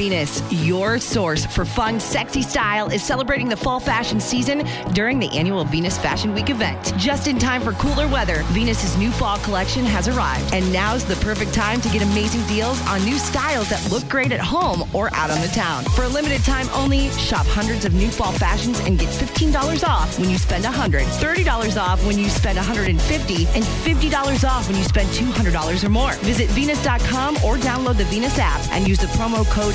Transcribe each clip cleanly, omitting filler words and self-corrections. Venus, your source for fun, sexy style, is celebrating the fall fashion season during the annual Venus Fashion Week event. Just in time for cooler weather, Venus's new fall collection has arrived, and now's the perfect time to get amazing deals on new styles that look great at home or out on the town. For a limited time only, shop hundreds of new fall fashions and get $15 off when you spend $100, $30 off when you spend $150, and $50 off when you spend $200 or more. Visit Venus.com or download the Venus app and use the promo code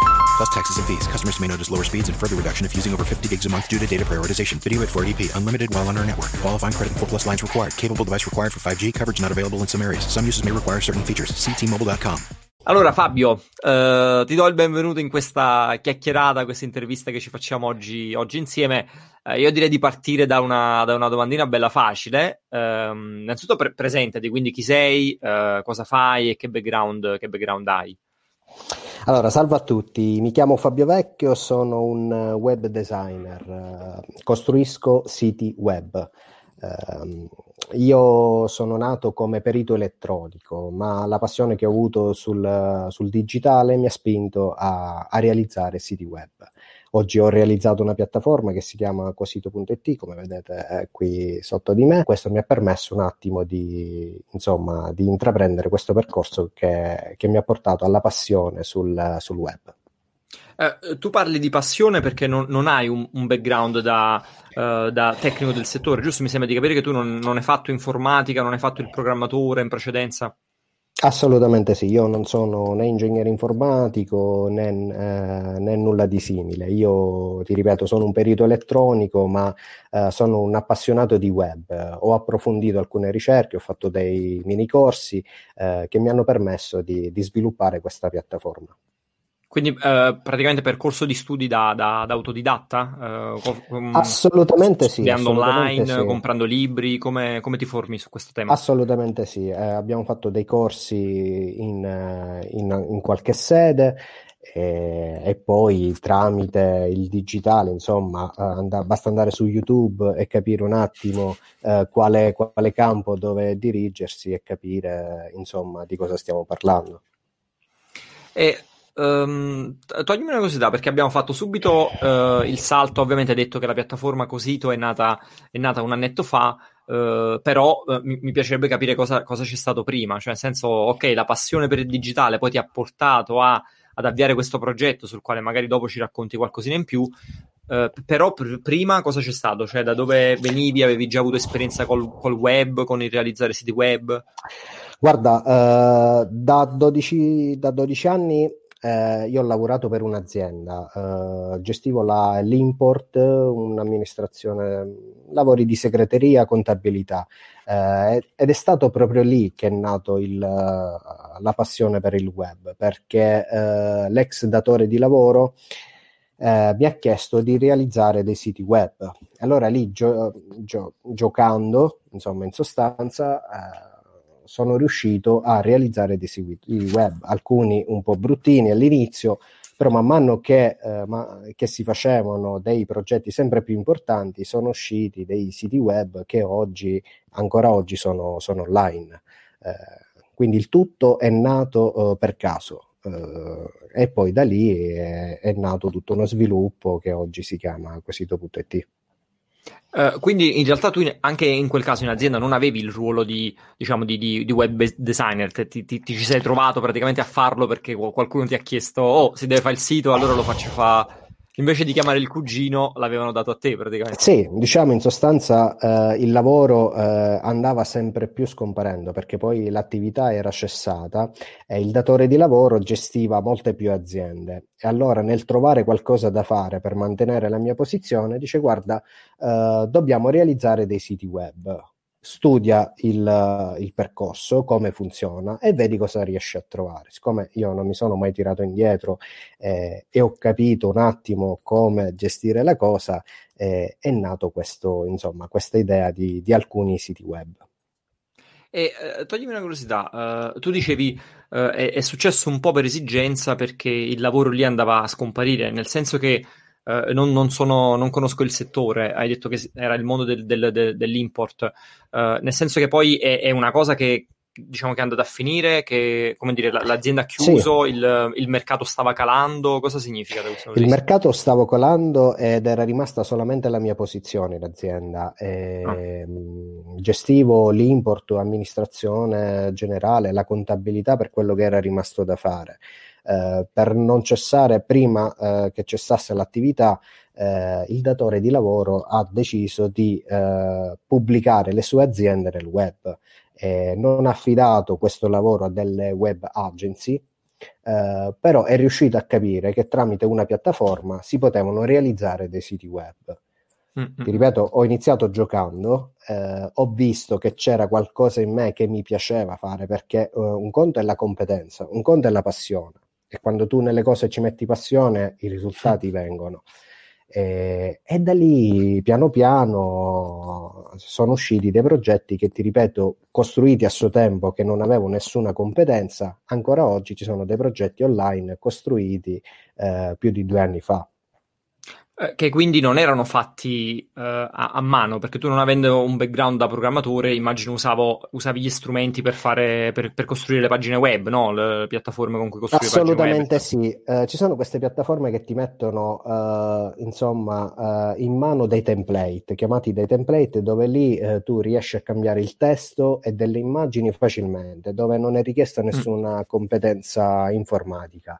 Plus taxes and fees. Customers may notice lower speeds and further reduction if using over 50 gigs a month due to data prioritization. Video at 480p. Unlimited while on our network. Qualifying credit. 4 plus lines required. Capable device required for 5G. Coverage not available in some areas. Some uses may require certain features. See T-Mobile.com. Allora Fabio, ti do il benvenuto in questa chiacchierata, questa intervista che ci facciamo oggi insieme. Io direi di partire da una domandina bella facile. Innanzitutto presentati, quindi chi sei, cosa fai e che background hai. Allora, salve a tutti, mi chiamo Fabio Vecchio, sono un web designer, costruisco siti web. Io sono nato come perito elettronico, ma la passione che ho avuto sul digitale mi ha spinto a realizzare siti web. Oggi ho realizzato una piattaforma che si chiama Cosito.it, come vedete qui sotto di me. Questo mi ha permesso un attimo di intraprendere questo percorso che mi ha portato alla passione sul web. Tu parli di passione perché non hai un background da tecnico del settore, giusto? Mi sembra di capire che tu non hai fatto informatica, non hai fatto il programmatore in precedenza. Assolutamente sì, io non sono né ingegnere informatico né nulla di simile. Io ti ripeto, sono un perito elettronico, ma sono un appassionato di web. Ho approfondito alcune ricerche, ho fatto dei mini corsi che mi hanno permesso di sviluppare questa piattaforma. Quindi praticamente percorso di studi da autodidatta? Assolutamente sì. Studiando online, sì. Comprando libri, come ti formi su questo tema? Assolutamente sì, abbiamo fatto dei corsi in qualche sede e poi tramite il digitale, insomma, basta andare su YouTube e capire un attimo quale campo dove dirigersi e capire, insomma, di cosa stiamo parlando. Toglimi una curiosità, perché abbiamo fatto subito il salto. Ovviamente hai detto che la piattaforma Cosito è nata un annetto fa, però mi piacerebbe capire cosa c'è stato prima, cioè nel senso, ok, la passione per il digitale poi ti ha portato ad avviare questo progetto sul quale magari dopo ci racconti qualcosina in più, però prima cosa c'è stato? Cioè da dove venivi? Avevi già avuto esperienza col web, con il realizzare siti web? Guarda, da 12 anni io ho lavorato per un'azienda, gestivo l'import, un'amministrazione, lavori di segreteria, contabilità, ed è stato proprio lì che è nato la passione per il web, perché l'ex datore di lavoro mi ha chiesto di realizzare dei siti web. Allora lì giocando, insomma, in sostanza, sono riuscito a realizzare dei siti web, alcuni un po' bruttini all'inizio, però man mano che si facevano dei progetti sempre più importanti, sono usciti dei siti web che ancora oggi sono online. Quindi il tutto è nato per caso, e poi da lì è nato tutto uno sviluppo che oggi si chiama Cosito.it. Quindi in realtà tu anche in quel caso in azienda non avevi il ruolo di web designer, ti ci sei trovato praticamente a farlo perché qualcuno ti ha chiesto: oh, si deve fare il sito, allora lo faccio fare. Invece di chiamare il cugino l'avevano dato a te praticamente. Sì, diciamo in sostanza il lavoro andava sempre più scomparendo perché poi l'attività era cessata e il datore di lavoro gestiva molte più aziende. E allora nel trovare qualcosa da fare per mantenere la mia posizione dice: guarda, dobbiamo realizzare dei siti web. studia il percorso, come funziona, e vedi cosa riesci a trovare. Siccome io non mi sono mai tirato indietro e ho capito un attimo come gestire la cosa, è nato questo, insomma, questa idea di alcuni siti web. E toglimi una curiosità, tu dicevi è successo un po' per esigenza, perché il lavoro lì andava a scomparire, nel senso che non conosco il settore. Hai detto che era il mondo dell'import, nel senso che poi è una cosa che, diciamo, che è andata a finire, che, come dire, l'azienda ha chiuso, sì. Il mercato stava calando. Cosa significa? Il mercato stava calando ed era rimasta solamente la mia posizione in azienda. Gestivo l'import, amministrazione generale, la contabilità per quello che era rimasto da fare. Per non cessare, prima che cessasse l'attività, il datore di lavoro ha deciso di pubblicare le sue aziende nel web. Non ha affidato questo lavoro a delle web agency, però è riuscito a capire che tramite una piattaforma si potevano realizzare dei siti web. Mm-hmm. Ti ripeto, ho iniziato giocando, ho visto che c'era qualcosa in me che mi piaceva fare, perché un conto è la competenza, un conto è la passione, e quando tu nelle cose ci metti passione i risultati vengono, e da lì piano piano sono usciti dei progetti che, ti ripeto, costruiti a suo tempo, che non avevo nessuna competenza. Ancora oggi ci sono dei progetti online costruiti più di 2 anni fa, che quindi non erano fatti a mano, perché tu, non avendo un background da programmatore, immagino usavi gli strumenti per fare per costruire le pagine web, no? Le piattaforme con cui costruire le pagine web. Assolutamente sì. Ci sono queste piattaforme che ti mettono in mano dei template, chiamati dei template, dove lì tu riesci a cambiare il testo e delle immagini facilmente, dove non è richiesta nessuna competenza informatica.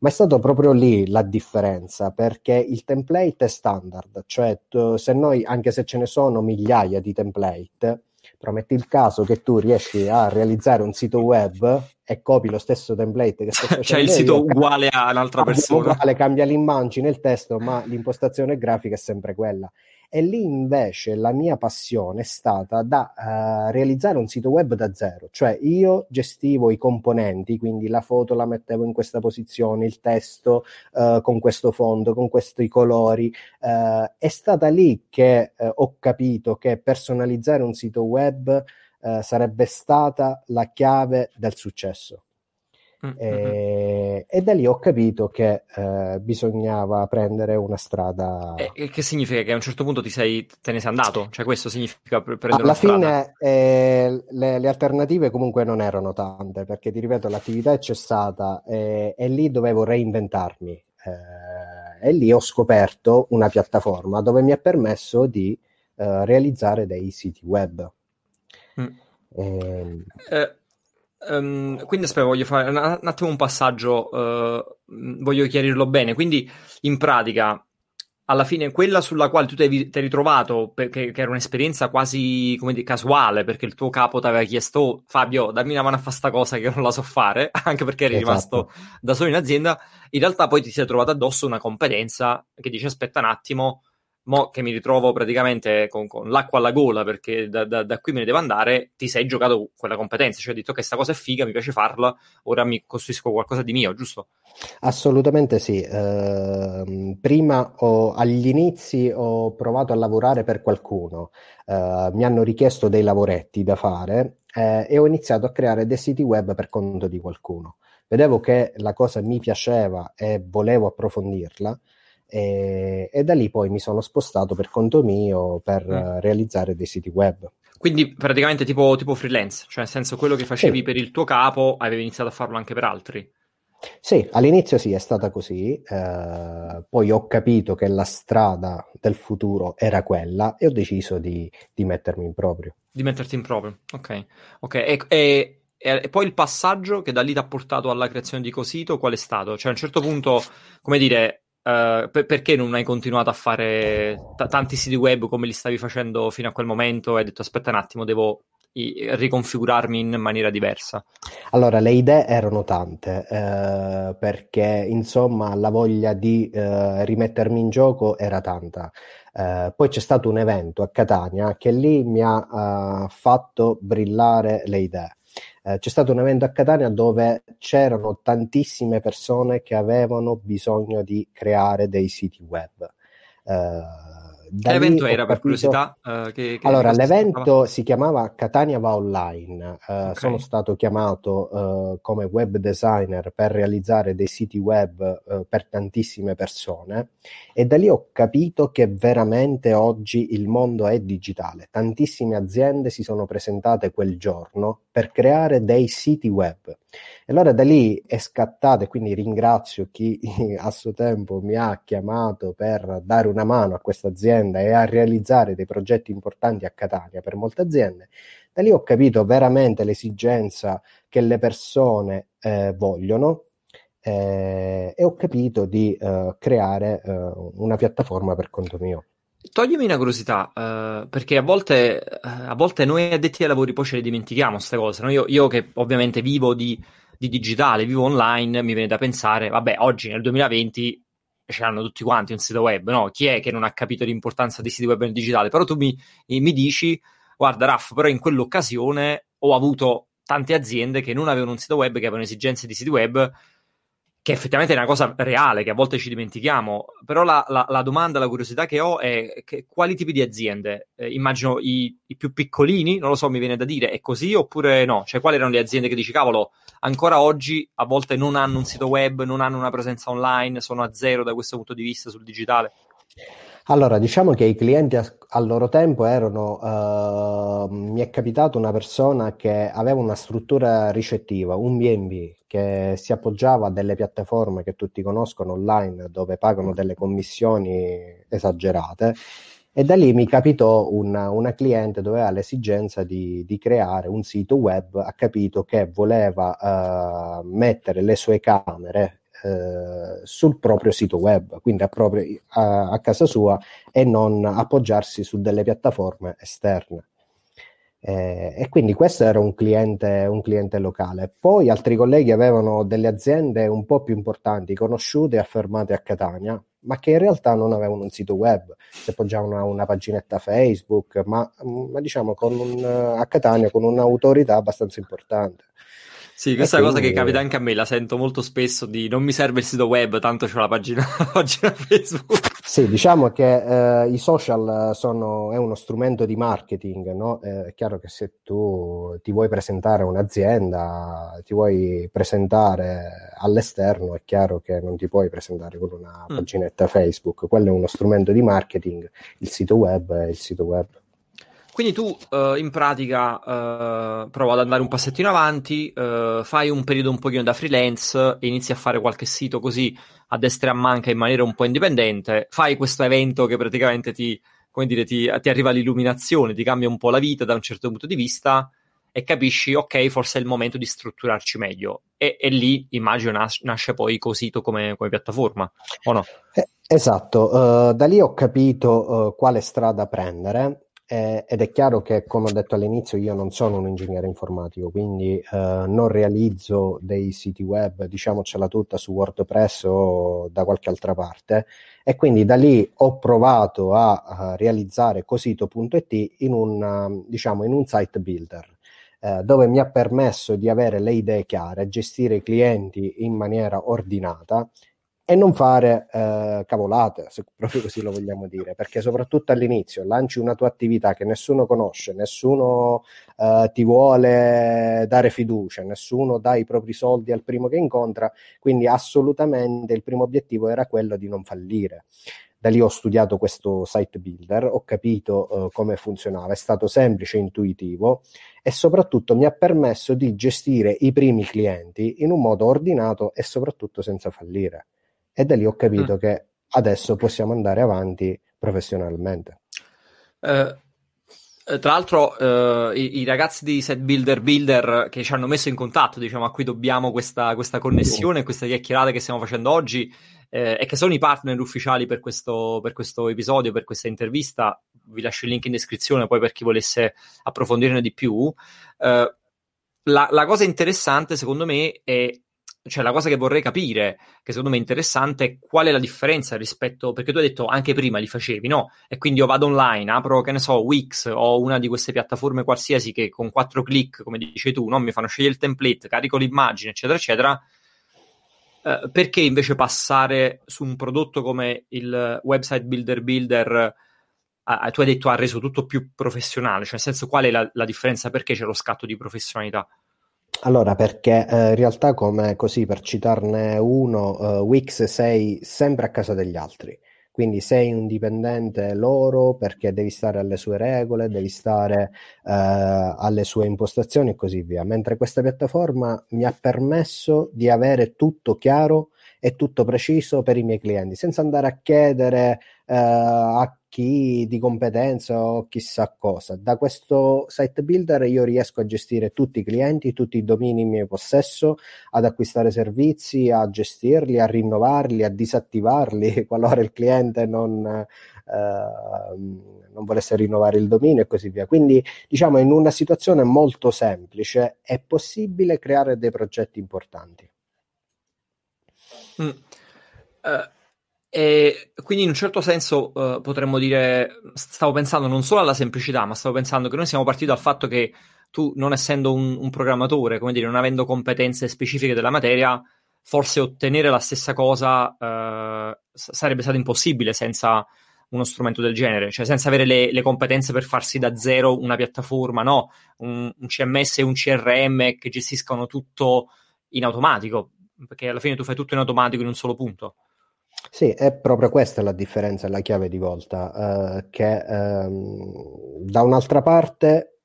Ma è stato proprio lì la differenza, perché il template è standard, cioè se noi, anche se ce ne sono migliaia di template, però metti il caso che tu riesci a realizzare un sito web e copi lo stesso template che sto facendo, cioè il sito uguale a un'altra persona, uguale, cambia l'immagine, il testo, ma l'impostazione grafica è sempre quella. E lì invece la mia passione è stata da realizzare un sito web da zero, cioè io gestivo i componenti, quindi la foto la mettevo in questa posizione, il testo con questo fondo, con questi colori. È stata lì che ho capito che personalizzare un sito web sarebbe stata la chiave del successo. E da lì ho capito che bisognava prendere una strada. Che significa che a un certo punto te ne sei andato? Cioè, questo significa prendere una strada? Alla fine le alternative comunque non erano tante, perché, ti ripeto, l'attività è cessata e lì dovevo reinventarmi, e lì ho scoperto una piattaforma dove mi ha permesso di realizzare dei siti web. Quindi aspetta, voglio fare un attimo un passaggio, voglio chiarirlo bene. Quindi in pratica, alla fine, quella sulla quale tu ti hai ritrovato, perché che era un'esperienza quasi, come dire, casuale, perché il tuo capo ti aveva chiesto: oh, Fabio, dammi una mano a fare sta cosa che non la so fare, anche perché eri rimasto da solo in azienda. In realtà poi ti sei trovato addosso una competenza che dice: aspetta un attimo, mo che mi ritrovo praticamente con l'acqua alla gola, perché da qui me ne devo andare. Ti sei giocato quella competenza, cioè hai detto che questa cosa è figa, mi piace farla, ora mi costruisco qualcosa di mio, giusto? Assolutamente sì. Prima, agli inizi, ho provato a lavorare per qualcuno, mi hanno richiesto dei lavoretti da fare e ho iniziato a creare dei siti web per conto di qualcuno. Vedevo che la cosa mi piaceva e volevo approfondirla, e da lì poi mi sono spostato per conto mio per realizzare dei siti web. Quindi praticamente tipo freelance, cioè nel senso, quello che facevi per il tuo capo avevi iniziato a farlo anche per altri. Sì, all'inizio sì, è stata così, poi ho capito che la strada del futuro era quella e ho deciso di mettermi in proprio. Di metterti in proprio, ok. E poi il passaggio che da lì ti ha portato alla creazione di Cosito qual è stato? Cioè, a un certo punto, come dire, perché non hai continuato a fare tanti siti web come li stavi facendo fino a quel momento? Hai detto: aspetta un attimo, devo riconfigurarmi in maniera diversa? Allora, le idee erano tante, perché insomma la voglia di rimettermi in gioco era tanta. Poi c'è stato un evento a Catania che lì mi ha fatto brillare le idee. C'è stato un evento a Catania dove c'erano tantissime persone che avevano bisogno di creare dei siti web. L'evento era, per curiosità? Allora, l'evento si chiamava Catania Va Online. Okay. Sono stato chiamato come web designer per realizzare dei siti web per tantissime persone, e da lì ho capito che veramente oggi il mondo è digitale. Tantissime aziende si sono presentate quel giorno per creare dei siti web. E allora da lì è scattata, e quindi ringrazio chi a suo tempo mi ha chiamato per dare una mano a questa azienda e a realizzare dei progetti importanti a Catania per molte aziende. Da lì ho capito veramente l'esigenza che le persone vogliono, e ho capito di creare una piattaforma per conto mio. Toglimi una curiosità, perché a volte noi addetti ai lavori poi ce le dimentichiamo queste cose, no? Io che ovviamente vivo di digitale, vivo online, mi viene da pensare, vabbè, oggi nel 2020 ce l'hanno tutti quanti un sito web, no? Chi è che non ha capito l'importanza dei siti web nel digitale? Però tu mi dici, guarda Raff, però in quell'occasione ho avuto tante aziende che non avevano un sito web, che avevano esigenze di siti web, che effettivamente è una cosa reale, che a volte ci dimentichiamo. Però la domanda, la curiosità che ho è quali tipi di aziende? Immagino i più piccolini, non lo so, mi viene da dire, è così oppure no? Cioè, quali erano le aziende che dici, cavolo, ancora oggi a volte non hanno un sito web, non hanno una presenza online, sono a zero da questo punto di vista sul digitale? Allora, diciamo che i clienti al loro tempo erano, mi è capitato una persona che aveva una struttura ricettiva, un B&B, che si appoggiava a delle piattaforme che tutti conoscono online, dove pagano delle commissioni esagerate, e da lì mi capitò una cliente dove aveva l'esigenza di creare un sito web. Ha capito che voleva mettere le sue camere sul proprio sito web, quindi a casa sua, e non appoggiarsi su delle piattaforme esterne, e quindi questo era un cliente locale. Poi altri colleghi avevano delle aziende un po' più importanti, conosciute e affermate a Catania, ma che in realtà non avevano un sito web, si appoggiavano a una paginetta Facebook, ma diciamo a Catania con un'autorità abbastanza importante. Sì, questa cosa che capita anche a me, la sento molto spesso, di non mi serve il sito web, tanto c'ho la pagina Facebook. Sì, diciamo che i social è uno strumento di marketing, no? È chiaro che se tu ti vuoi presentare un'azienda, ti vuoi presentare all'esterno, è chiaro che non ti puoi presentare con una paginetta Facebook. Quello è uno strumento di marketing, il sito web è il sito web. Quindi tu in pratica prova ad andare un passettino avanti, fai un periodo un pochino da freelance e inizi a fare qualche sito così a destra e a manca in maniera un po' indipendente, fai questo evento che praticamente ti arriva l'illuminazione, ti cambia un po' la vita da un certo punto di vista e capisci, ok, forse è il momento di strutturarci meglio. E lì immagino nasce poi Cosito come piattaforma, o no? Esatto, da lì ho capito quale strada prendere. Ed è chiaro che, come ho detto all'inizio, io non sono un ingegnere informatico, quindi non realizzo dei siti web, diciamocela tutta, su WordPress o da qualche altra parte, e quindi da lì ho provato a realizzare Cosito.it in un site builder, dove mi ha permesso di avere le idee chiare, gestire i clienti in maniera ordinata e non fare cavolate, se proprio così lo vogliamo dire, perché soprattutto all'inizio lanci una tua attività che nessuno conosce, nessuno ti vuole dare fiducia, nessuno dà i propri soldi al primo che incontra, quindi assolutamente il primo obiettivo era quello di non fallire. Da lì ho studiato questo site builder, ho capito come funzionava, è stato semplice, intuitivo, e soprattutto mi ha permesso di gestire i primi clienti in un modo ordinato e soprattutto senza fallire. E da lì ho capito che adesso possiamo andare avanti professionalmente. Tra l'altro i ragazzi di SiteBuilderBuilder che ci hanno messo in contatto, diciamo, a cui dobbiamo questa connessione, questa chiacchierata che stiamo facendo oggi, e che sono i partner ufficiali per questo episodio, per questa intervista, vi lascio il link in descrizione poi per chi volesse approfondirne di più. La cosa interessante secondo me è, cioè la cosa che vorrei capire, che secondo me è interessante, è qual è la differenza rispetto, perché tu hai detto anche prima li facevi, no? E quindi io vado online, apro, che ne so, Wix o una di queste piattaforme qualsiasi che con 4 click, come dici tu, no? Mi fanno scegliere il template, carico l'immagine, eccetera, eccetera. Perché invece passare su un prodotto come il website builder, tu hai detto ha reso tutto più professionale, cioè nel senso qual è la differenza, perché c'è lo scatto di professionalità? Allora, perché in realtà, come così per citarne uno, Wix sei sempre a casa degli altri, quindi sei un dipendente loro perché devi stare alle sue regole, devi stare alle sue impostazioni e così via, mentre questa piattaforma mi ha permesso di avere tutto chiaro e tutto preciso per i miei clienti, senza andare a chiedere a chi di competenza o chissà cosa. Da questo site builder io riesco a gestire tutti i clienti, tutti i domini in mio possesso, ad acquistare servizi, a gestirli, a rinnovarli, a disattivarli qualora il cliente non volesse rinnovare il dominio e così via. Quindi diciamo, in una situazione molto semplice è possibile creare dei progetti importanti. E quindi in un certo senso potremmo dire, stavo pensando non solo alla semplicità, ma stavo pensando che noi siamo partiti dal fatto che tu, non essendo un programmatore, come dire, non avendo competenze specifiche della materia, forse ottenere la stessa cosa sarebbe stato impossibile senza uno strumento del genere, cioè senza avere le competenze per farsi da zero una piattaforma, no? Un CMS e un CRM che gestiscano tutto in automatico, perché alla fine tu fai tutto in automatico in un solo punto. Sì, è proprio questa la differenza, la chiave di volta, che da un'altra parte,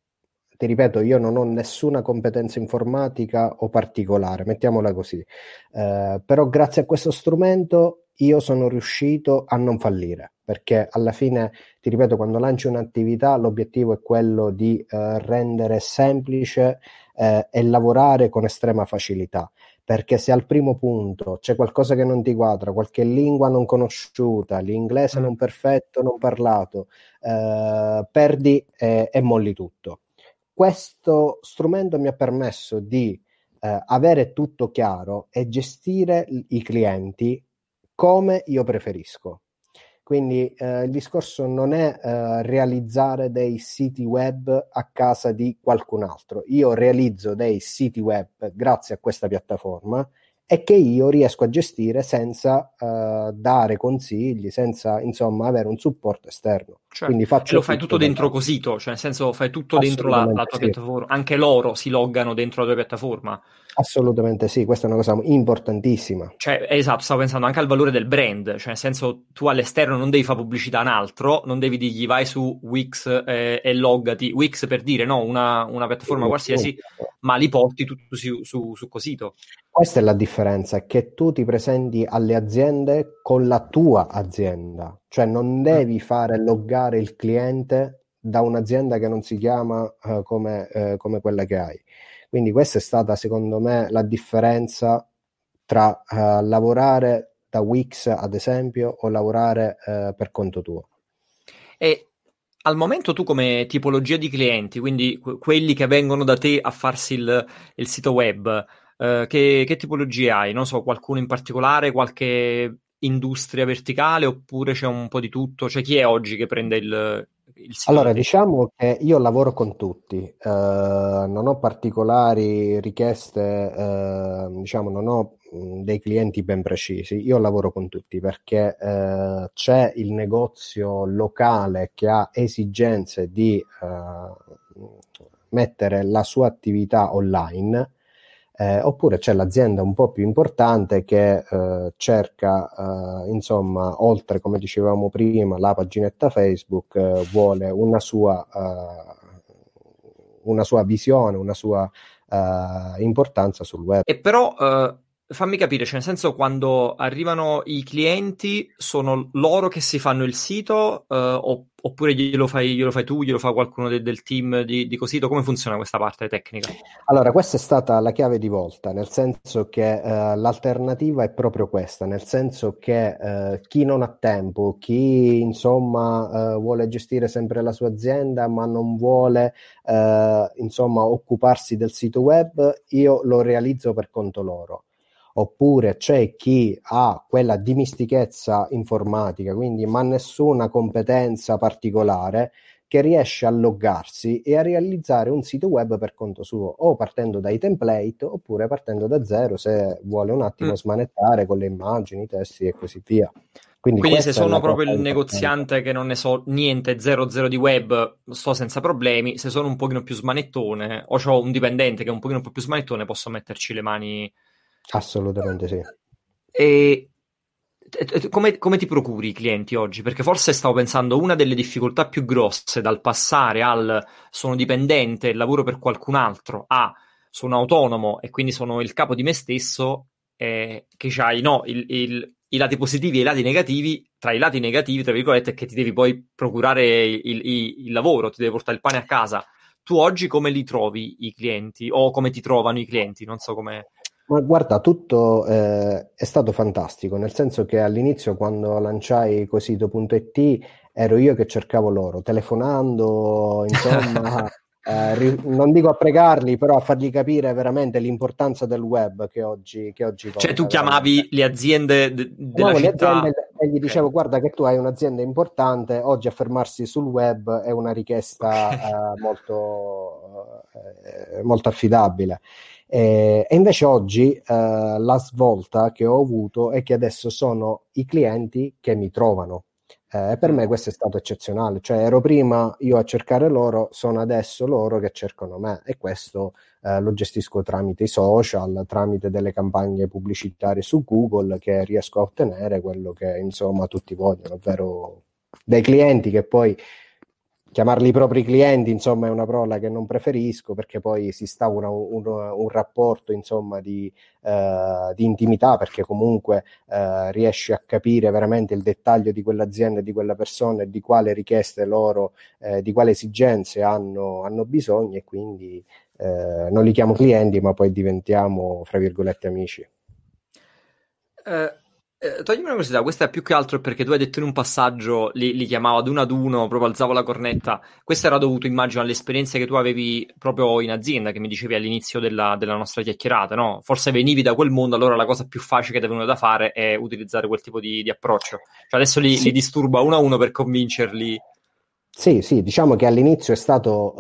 ti ripeto, io non ho nessuna competenza informatica o particolare, mettiamola così, però grazie a questo strumento io sono riuscito a non fallire, perché alla fine, ti ripeto, quando lanci un'attività l'obiettivo è quello di rendere semplice e lavorare con estrema facilità. Perché se al primo punto c'è qualcosa che non ti quadra, qualche lingua non conosciuta, l'inglese non perfetto, non parlato, perdi e molli tutto. Questo strumento mi ha permesso di avere tutto chiaro e gestire i clienti come io preferisco. Quindi il discorso non è realizzare dei siti web a casa di qualcun altro. Io realizzo dei siti web grazie a questa piattaforma e che io riesco a gestire senza dare consigli, senza insomma avere un supporto esterno. Cioè, quindi faccio, lo fai tutto dentro Cosito, cioè nel senso fai tutto dentro la tua piattaforma, anche loro si loggano dentro la tua piattaforma. Assolutamente sì, questa è una cosa importantissima. Cioè, esatto, stavo pensando anche al valore del brand, cioè nel senso tu all'esterno non devi fare pubblicità a un altro, non devi dirgli vai su Wix e loggati, Wix per dire, no, una piattaforma qualsiasi, ma li porti tutto su Cosito. Questa è la differenza, che tu ti presenti alle aziende con la tua azienda, cioè non devi fare loggare il cliente da un'azienda che non si chiama come quella che hai. Quindi questa è stata, secondo me, la differenza tra lavorare da Wix, ad esempio, o lavorare per conto tuo. E al momento tu come tipologia di clienti, quindi quelli che vengono da te a farsi il sito web, che tipologie hai? Non so, qualcuno in particolare, qualche industria verticale, oppure c'è un po' di tutto? Cioè chi è oggi che prende il sito? Allora, diciamo che io lavoro con tutti, non ho particolari richieste, diciamo non ho dei clienti ben precisi, io lavoro con tutti perché c'è il negozio locale che ha esigenze di mettere la sua attività online, oppure c'è l'azienda un po' più importante che cerca, insomma, oltre, come dicevamo prima, la paginetta Facebook, vuole una sua visione, una sua importanza sul web. E però Fammi capire, cioè nel senso, quando arrivano i clienti sono loro che si fanno il sito oppure glielo fai tu, glielo fa qualcuno del team di Cosito? Come funziona questa parte tecnica? Allora, questa è stata la chiave di volta, nel senso che l'alternativa è proprio questa, nel senso che chi non ha tempo, chi insomma vuole gestire sempre la sua azienda ma non vuole insomma occuparsi del sito web, io lo realizzo per conto loro. Oppure c'è chi ha quella dimistichezza informatica, quindi ma nessuna competenza particolare, che riesce a loggarsi e a realizzare un sito web per conto suo, o partendo dai template oppure partendo da zero se vuole un attimo smanettare con le immagini, i testi e così via. Quindi se sono proprio il negoziante che non ne so niente, 0-0 di web, sto senza problemi. Se sono un pochino più smanettone o c'ho un dipendente che è un pochino più smanettone, posso metterci le mani. Assolutamente sì. E come ti procuri i clienti oggi? Perché forse stavo pensando, una delle difficoltà più grosse dal passare al sono dipendente, lavoro per qualcun altro, a sono autonomo e quindi sono il capo di me stesso, che c'hai i lati positivi e i lati negativi. Tra i lati negativi, tra virgolette, è che ti devi poi procurare il lavoro, ti devi portare il pane a casa. Tu oggi come li trovi i clienti, o come ti trovano i clienti? Non so come... Ma guarda, tutto è stato fantastico, nel senso che all'inizio, quando lanciai Cosito.it, ero io che cercavo loro, telefonando, insomma, non dico a pregarli, però a fargli capire veramente l'importanza del web che oggi conta. Cioè tu chiamavi le aziende della città? E gli dicevo, guarda che tu hai un'azienda importante, oggi affermarsi sul web è una richiesta molto, molto affidabile. E invece oggi la svolta che ho avuto è che adesso sono i clienti che mi trovano, e per me questo è stato eccezionale, cioè ero prima io a cercare loro, sono adesso loro che cercano me, e questo lo gestisco tramite i social, tramite delle campagne pubblicitarie su Google, che riesco a ottenere quello che insomma tutti vogliono, ovvero dei clienti che poi... Chiamarli i propri clienti, insomma, è una parola che non preferisco, perché poi si instaura un rapporto, insomma, di intimità, perché comunque riesci a capire veramente il dettaglio di quell'azienda, di quella persona, e di quale richieste loro, di quale esigenze hanno bisogno, e quindi non li chiamo clienti, ma poi diventiamo, fra virgolette, amici. Toglimi una curiosità, questa è più che altro perché tu hai detto in un passaggio li chiamavo ad uno, proprio alzavo la cornetta. Questo era dovuto, immagino, alle esperienze che tu avevi proprio in azienda, che mi dicevi all'inizio della nostra chiacchierata, no? Forse venivi da quel mondo, allora la cosa più facile che avevano da fare è utilizzare quel tipo di approccio. Cioè adesso li disturba uno a uno per convincerli. Sì, diciamo che all'inizio è stato,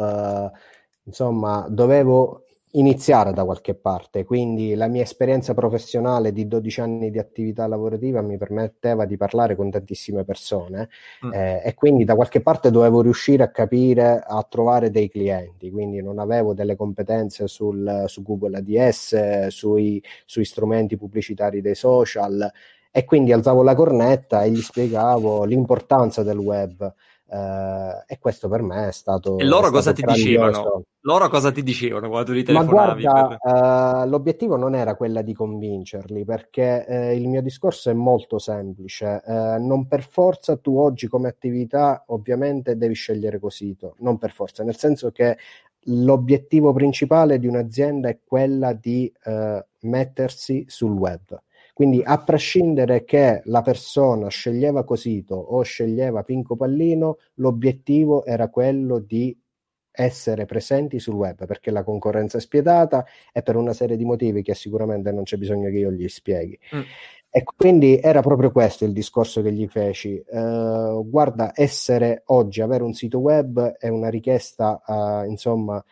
insomma, dovevo... iniziare da qualche parte, quindi la mia esperienza professionale di 12 anni di attività lavorativa mi permetteva di parlare con tantissime persone, e quindi da qualche parte dovevo riuscire a capire, a trovare dei clienti, quindi non avevo delle competenze su Google ADS, sui strumenti pubblicitari dei social, e quindi alzavo la cornetta e gli spiegavo l'importanza del web. E questo per me è stato... E loro cosa ti dicevano? Loro cosa ti dicevano quando li telefonavi? Ma guarda, l'obiettivo non era quella di convincerli, perché il mio discorso è molto semplice. Non per forza tu oggi come attività ovviamente devi scegliere Cosito, non per forza, nel senso che l'obiettivo principale di un'azienda è quella di mettersi sul web. Quindi a prescindere che la persona sceglieva Cosito o sceglieva Pinco Pallino, l'obiettivo era quello di essere presenti sul web, perché la concorrenza è spietata e per una serie di motivi che sicuramente non c'è bisogno che io gli spieghi. E quindi era proprio questo il discorso che gli feci. Guarda, essere oggi, avere un sito web è una richiesta, insomma...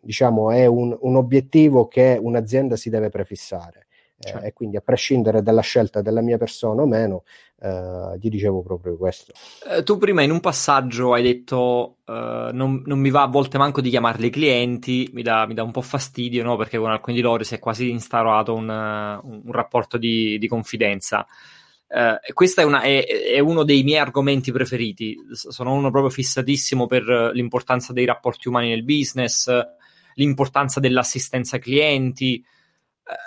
diciamo è un obiettivo che un'azienda si deve prefissare. Certo. E quindi a prescindere dalla scelta della mia persona o meno, gli dicevo proprio questo. Tu prima in un passaggio hai detto non mi va a volte manco di chiamarli clienti, mi dà un po' fastidio, no? Perché con alcuni di loro si è quasi instaurato un rapporto di confidenza. Questo è uno dei miei argomenti preferiti. Sono uno proprio fissatissimo per l'importanza dei rapporti umani nel business, l'importanza dell'assistenza clienti.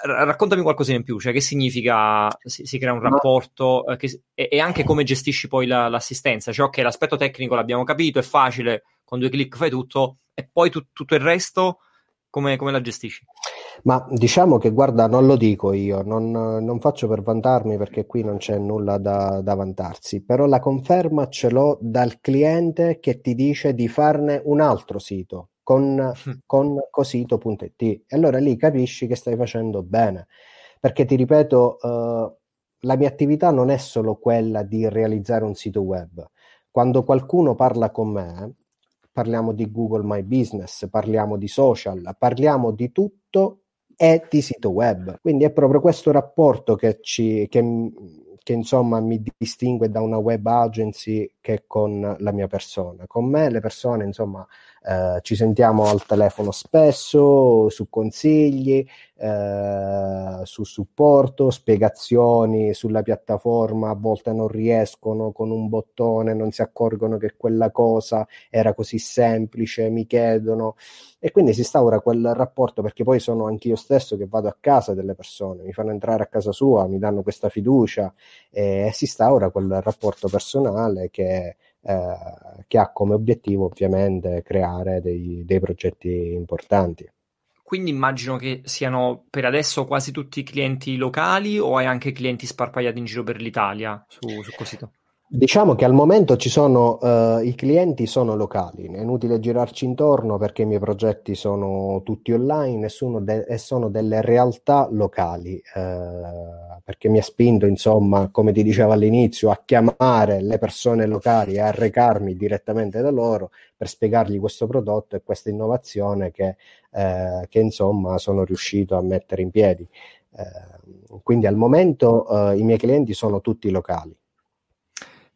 Raccontami qualcosina in più, cioè che significa si crea un rapporto e anche come gestisci poi l'assistenza, cioè ok, l'aspetto tecnico l'abbiamo capito, è facile, con 2 clic fai tutto, e poi tutto il resto come la gestisci? Ma diciamo che, guarda, non lo dico io, non faccio per vantarmi, perché qui non c'è nulla da vantarsi, però la conferma ce l'ho dal cliente che ti dice di farne un altro sito con Cosito.it, e allora lì capisci che stai facendo bene, perché ti ripeto, la mia attività non è solo quella di realizzare un sito web. Quando qualcuno parla con me, parliamo di Google My Business, parliamo di social, parliamo di tutto e di sito web, quindi è proprio questo rapporto che insomma mi distingue da una web agency che con la mia persona. Con me le persone, insomma, ci sentiamo al telefono spesso, su consigli, su supporto, spiegazioni sulla piattaforma, a volte non riescono, con un bottone non si accorgono che quella cosa era così semplice, mi chiedono, e quindi si instaura quel rapporto, perché poi sono anch'io stesso che vado a casa delle persone, mi fanno entrare a casa sua, mi danno questa fiducia, e si instaura quel rapporto personale che ha come obiettivo ovviamente creare dei progetti importanti. Quindi immagino che siano per adesso quasi tutti clienti locali, o hai anche clienti sparpagliati in giro per l'Italia su Cosito? Diciamo che al momento ci sono i clienti sono locali, è inutile girarci intorno perché i miei progetti sono tutti online e sono delle realtà locali, perché mi ha spinto, insomma, come ti dicevo all'inizio, a chiamare le persone locali e a recarmi direttamente da loro per spiegargli questo prodotto e questa innovazione che insomma sono riuscito a mettere in piedi. Quindi al momento i miei clienti sono tutti locali.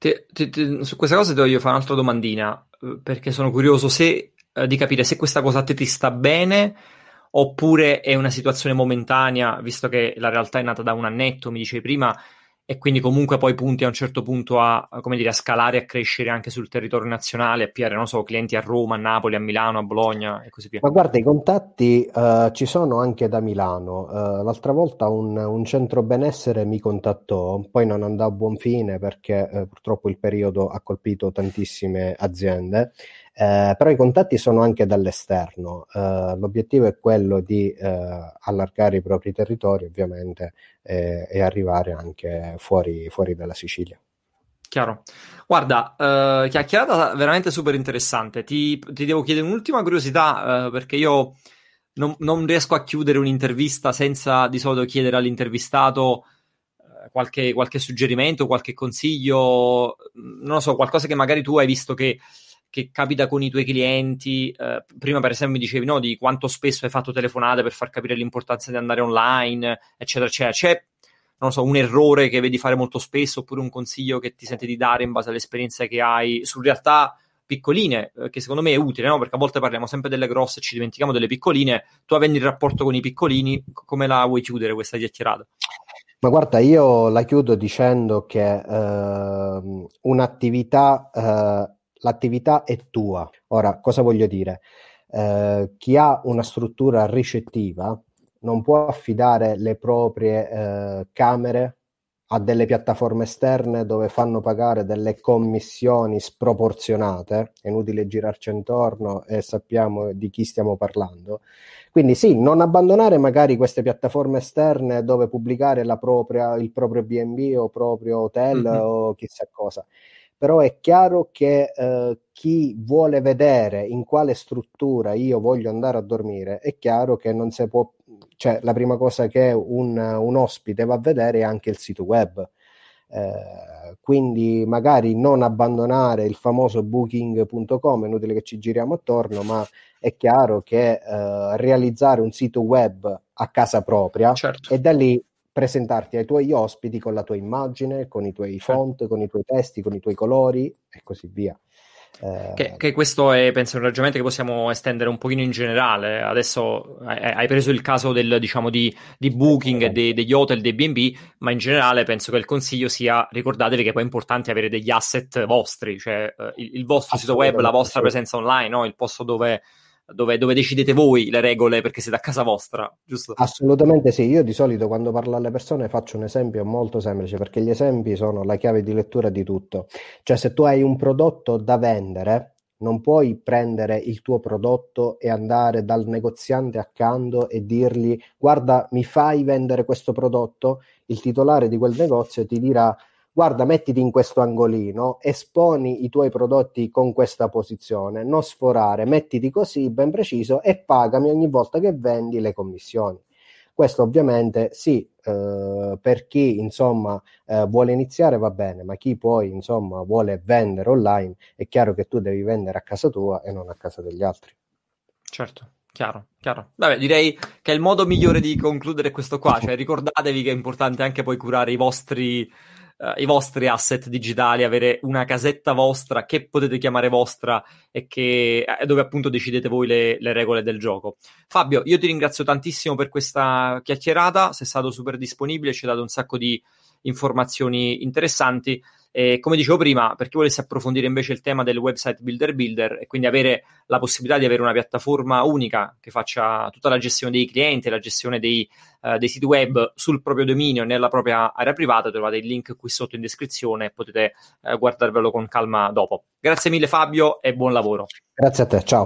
Su questa cosa ti voglio fare un'altra domandina, perché sono curioso di capire se questa cosa a te ti sta bene, oppure è una situazione momentanea, visto che la realtà è nata da un annetto, mi dicevi prima, e quindi comunque poi punti a un certo punto a scalare e a crescere anche sul territorio nazionale, a pigliare, non so, clienti a Roma, a Napoli, a Milano, a Bologna e così via. Ma guarda, i contatti ci sono anche da Milano. L'altra volta un centro benessere mi contattò, poi non andò a buon fine perché purtroppo il periodo ha colpito tantissime aziende, però i contatti sono anche dall'esterno. L'obiettivo è quello di allargare i propri territori, ovviamente, e arrivare anche fuori dalla Sicilia. Chiaro. Guarda, chiacchierata veramente super interessante. Ti devo chiedere un'ultima curiosità, perché io non riesco a chiudere un'intervista senza di solito chiedere all'intervistato qualche suggerimento, qualche consiglio, non lo so, qualcosa che magari tu hai visto che capita con i tuoi clienti. Prima per esempio mi dicevi, no, di quanto spesso hai fatto telefonate per far capire l'importanza di andare online, eccetera eccetera. C'è, non so, un errore che vedi fare molto spesso, oppure un consiglio che ti senti di dare in base all'esperienza che hai su realtà piccoline, che secondo me è utile, no? Perché a volte parliamo sempre delle grosse e ci dimentichiamo delle piccoline. Tu, avendo il rapporto con i piccolini, come la vuoi chiudere questa chiacchierata? Ma guarda, io la chiudo dicendo che l'attività è tua. Ora, cosa voglio dire? Chi ha una struttura ricettiva non può affidare le proprie camere a delle piattaforme esterne dove fanno pagare delle commissioni sproporzionate. È inutile girarci intorno e sappiamo di chi stiamo parlando. Quindi sì, non abbandonare magari queste piattaforme esterne dove pubblicare il proprio B&B o proprio hotel, mm-hmm, o chissà cosa. Però è chiaro che chi vuole vedere in quale struttura io voglio andare a dormire, è chiaro che non si può, cioè la prima cosa che un ospite va a vedere è anche il sito web. Quindi magari non abbandonare il famoso booking.com, è inutile che ci giriamo attorno, ma è chiaro che realizzare un sito web a casa propria, certo, e da lì presentarti ai tuoi ospiti con la tua immagine, con i tuoi font, con i tuoi testi, con i tuoi colori e così via. Che questo è, penso, un ragionamento che possiamo estendere un pochino in generale. Adesso hai preso il caso di Booking, degli hotel, dei B&B, ma in generale penso che il consiglio sia: ricordatevi che poi è importante avere degli asset vostri, cioè il vostro sito web, la vostra presenza online, no? Il posto dove dove decidete voi le regole perché siete a casa vostra, giusto? Assolutamente sì, io di solito quando parlo alle persone faccio un esempio molto semplice, perché gli esempi sono la chiave di lettura di tutto. Cioè, se tu hai un prodotto da vendere, non puoi prendere il tuo prodotto e andare dal negoziante accanto e dirgli: guarda, mi fai vendere questo prodotto? Il titolare di quel negozio ti dirà: guarda, mettiti in questo angolino, esponi i tuoi prodotti con questa posizione, non sforare, mettiti così, ben preciso, e pagami ogni volta che vendi le commissioni. Questo ovviamente sì, per chi insomma vuole iniziare va bene, ma chi poi insomma vuole vendere online, è chiaro che tu devi vendere a casa tua e non a casa degli altri. Certo. Chiaro. Vabbè, direi che è il modo migliore di concludere questo qua, cioè ricordatevi che è importante anche poi curare i vostri asset digitali, avere una casetta vostra che potete chiamare vostra e che dove appunto decidete voi le regole del gioco. Fabio, io ti ringrazio tantissimo per questa chiacchierata, sei stato super disponibile, ci hai dato un sacco di informazioni interessanti. E come dicevo prima, per chi volesse approfondire invece il tema del website builder e quindi avere la possibilità di avere una piattaforma unica che faccia tutta la gestione dei clienti, la gestione dei siti web sul proprio dominio, nella propria area privata, trovate il link qui sotto in descrizione e potete guardarvelo con calma dopo. Grazie mille Fabio e buon lavoro. Grazie a te, ciao.